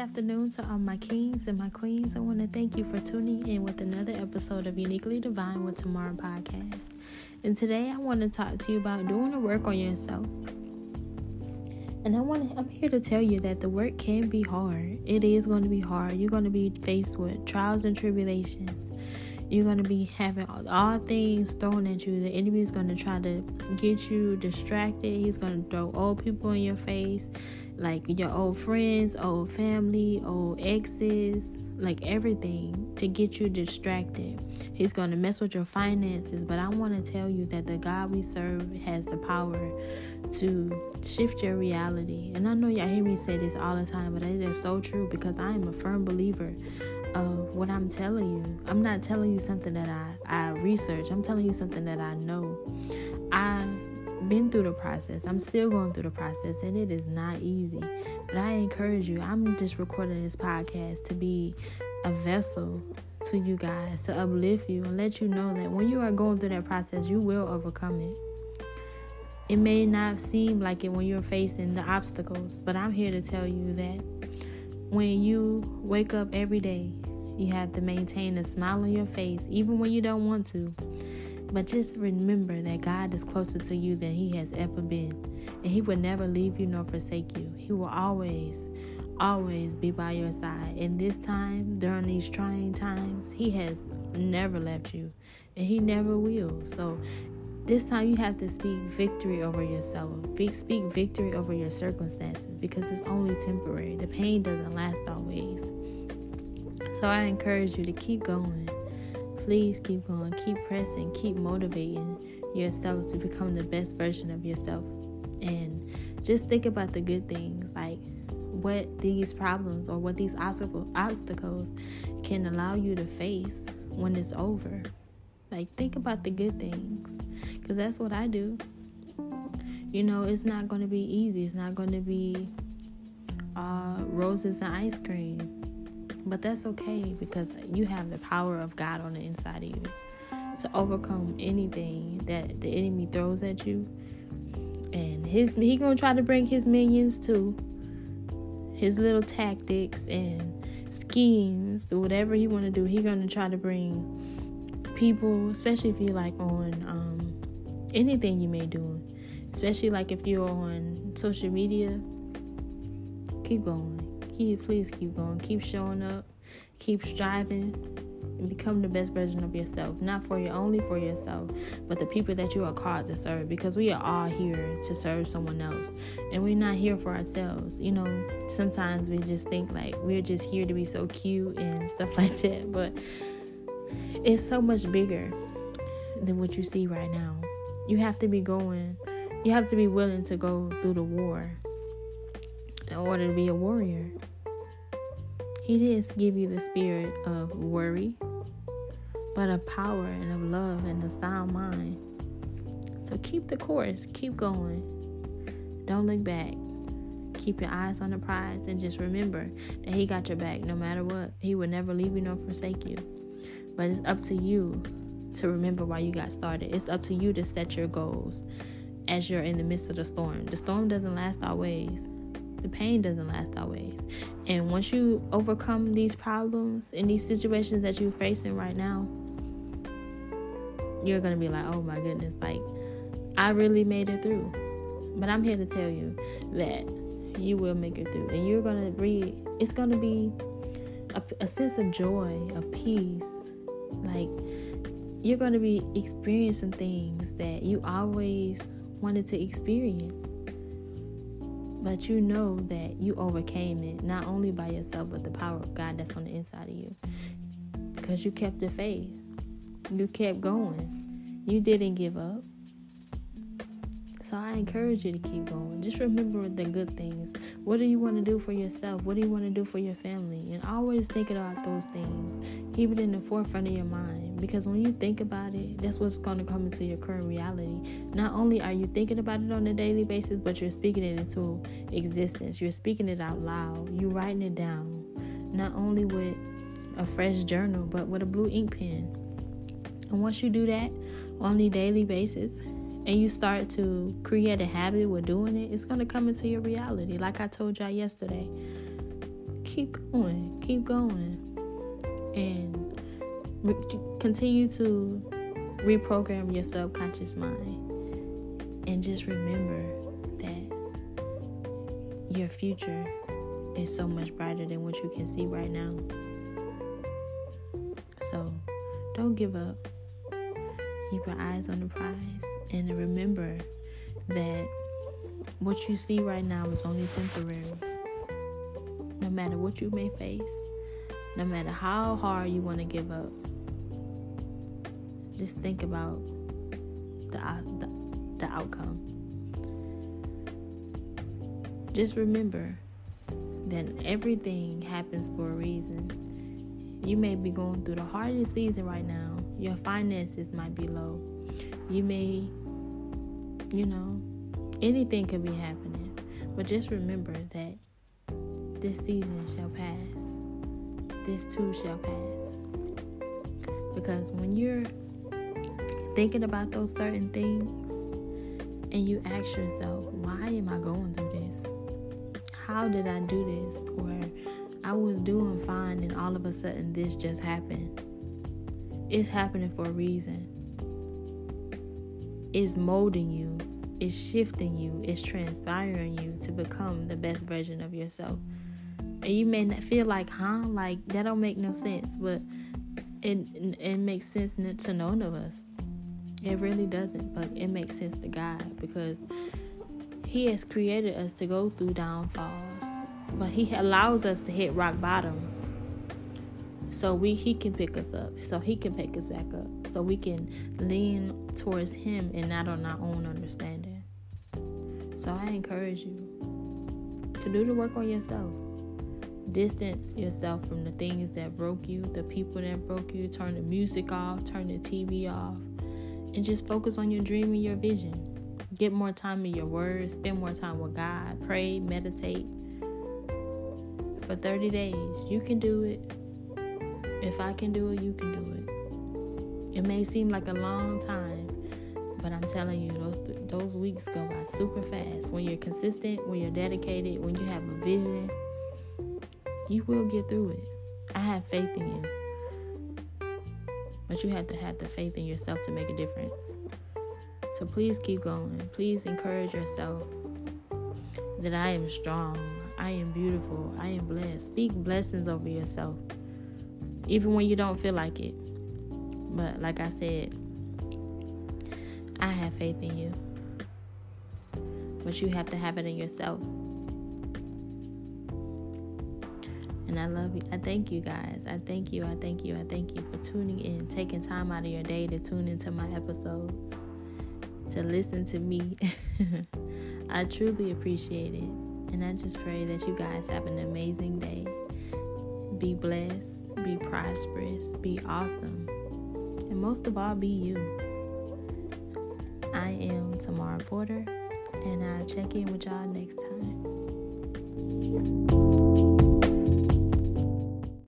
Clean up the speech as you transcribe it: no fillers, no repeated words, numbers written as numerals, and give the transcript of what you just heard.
afternoon to all my kings and my queens. I want to thank you for tuning in with another episode of Uniquely Divine with Tomorrow Podcast. And today I want to talk to you about doing the work on yourself. And I'm here to tell you that the work can be hard. It is going to be hard. You're going to be faced with trials and tribulations. You're going to be having all things thrown at you. The enemy is going to try to get you distracted. He's going to throw old people in your face, like your old friends, old family, old exes, like everything to get you distracted. He's going to mess with your finances. But I want to tell you that the God we serve has the power to shift your reality. And I know y'all hear me say this all the time, but it is so true because I am a firm believer of what I'm telling you. I'm not telling you something that I research. I'm telling you something that I know. I've been through the process. I'm still going through the process, and it is not easy. But I encourage you. I'm just recording this podcast to be a vessel to you guys, to uplift you and let you know that when you are going through that process, you will overcome it. It may not seem like it when you're facing the obstacles, but I'm here to tell you that when you wake up every day, you have to maintain a smile on your face, even when you don't want to. But just remember that God is closer to you than He has ever been. And He will never leave you nor forsake you. He will always, always be by your side. And this time, during these trying times, He has never left you. And He never will. So this time you have to speak victory over yourself. Speak victory over your circumstances because it's only temporary. The pain doesn't last always. So I encourage you to keep going. Please keep going. Keep pressing. Keep motivating yourself to become the best version of yourself. And just think about the good things, like what these problems or what these obstacles can allow you to face when it's over. Like, think about the good things, because that's what I do. You know, it's not going to be easy. It's not going to be roses and ice cream. But that's okay, because you have the power of God on the inside of you to overcome anything that the enemy throws at you. And he going to try to bring his minions too, his little tactics and schemes, whatever he want to do. He going to try to bring people, especially if you're like on anything you may do, especially like if you're on social media. Keep going. Please keep going. Keep showing up. Keep striving and become the best version of yourself. Not only for yourself, but the people that you are called to serve, because we are all here to serve someone else, and we're not here for ourselves. You know, sometimes we just think like we're just here to be so cute and stuff like that, but it's so much bigger than what you see right now. You have to be going. You have to be willing to go through the war in order to be a warrior. He didn't give you the spirit of worry, but of power and of love and a sound mind. So keep the course. Keep going. Don't look back. Keep your eyes on the prize and just remember that He got your back no matter what. He will never leave you nor forsake you. But it's up to you to remember why you got started. It's up to you to set your goals as you're in the midst of the storm. The storm doesn't last always. The pain doesn't last always. And once you overcome these problems and these situations that you're facing right now, you're going to be like, oh my goodness, like I really made it through. But I'm here to tell you that you will make it through. And you're going to it's going to be a sense of joy, of peace. Like, you're going to be experiencing things that you always wanted to experience. But you know that you overcame it, not only by yourself, but the power of God that's on the inside of you. Because you kept the faith. You kept going. You didn't give up. So I encourage you to keep going. Just remember the good things. What do you want to do for yourself? What do you want to do for your family? And always think about those things. Keep it in the forefront of your mind. Because when you think about it, that's what's going to come into your current reality. Not only are you thinking about it on a daily basis, but you're speaking it into existence. You're speaking it out loud. You're writing it down. Not only with a fresh journal, but with a blue ink pen. And once you do that on a daily basis, and you start to create a habit with doing it, it's going to come into your reality. Like I told y'all yesterday, keep going, and continue to reprogram your subconscious mind. And just remember that your future is so much brighter than what you can see right now. So don't give up. Keep your eyes on the prize. And remember that what you see right now is only temporary. No matter what you may face, no matter how hard you want to give up, just think about the outcome. Just remember that everything happens for a reason. You may be going through the hardest season right now. Your finances might be low. You may, anything could be happening. But just remember that this season shall pass. This too shall pass. Because when you're thinking about those certain things and you ask yourself, why am I going through this? How did I do this? Or I was doing fine and all of a sudden this just happened. It's happening for a reason. It's molding you. It's shifting you. It's transpiring you to become the best version of yourself. And you may not feel like, like that don't make no sense, but it makes sense to none of us. It really doesn't, but it makes sense to God, because He has created us to go through downfalls, but He allows us to hit rock bottom so He can pick us up, so He can pick us back up, so we can lean towards Him and not on our own understanding. So I encourage you to do the work on yourself. Distance yourself from the things that broke you, the people that broke you. Turn the music off, turn the TV off. And just focus on your dream and your vision. Get more time in your words. Spend more time with God. Pray, meditate. For 30 days, you can do it. If I can do it, you can do it. It may seem like a long time, but I'm telling you, those weeks go by super fast. When you're consistent, when you're dedicated, when you have a vision, you will get through it. I have faith in you. But you have to have the faith in yourself to make a difference. So please keep going. Please encourage yourself that I am strong. I am beautiful. I am blessed. Speak blessings over yourself, even when you don't feel like it. But like I said, I have faith in you. But you have to have it in yourself. And I love you. I thank you guys. I thank you for tuning in, taking time out of your day to tune into my episodes, to listen to me. I truly appreciate it. And I just pray that you guys have an amazing day. Be blessed, be prosperous, be awesome. And most of all, be you. I am Tamara Porter, and I'll check in with y'all next time.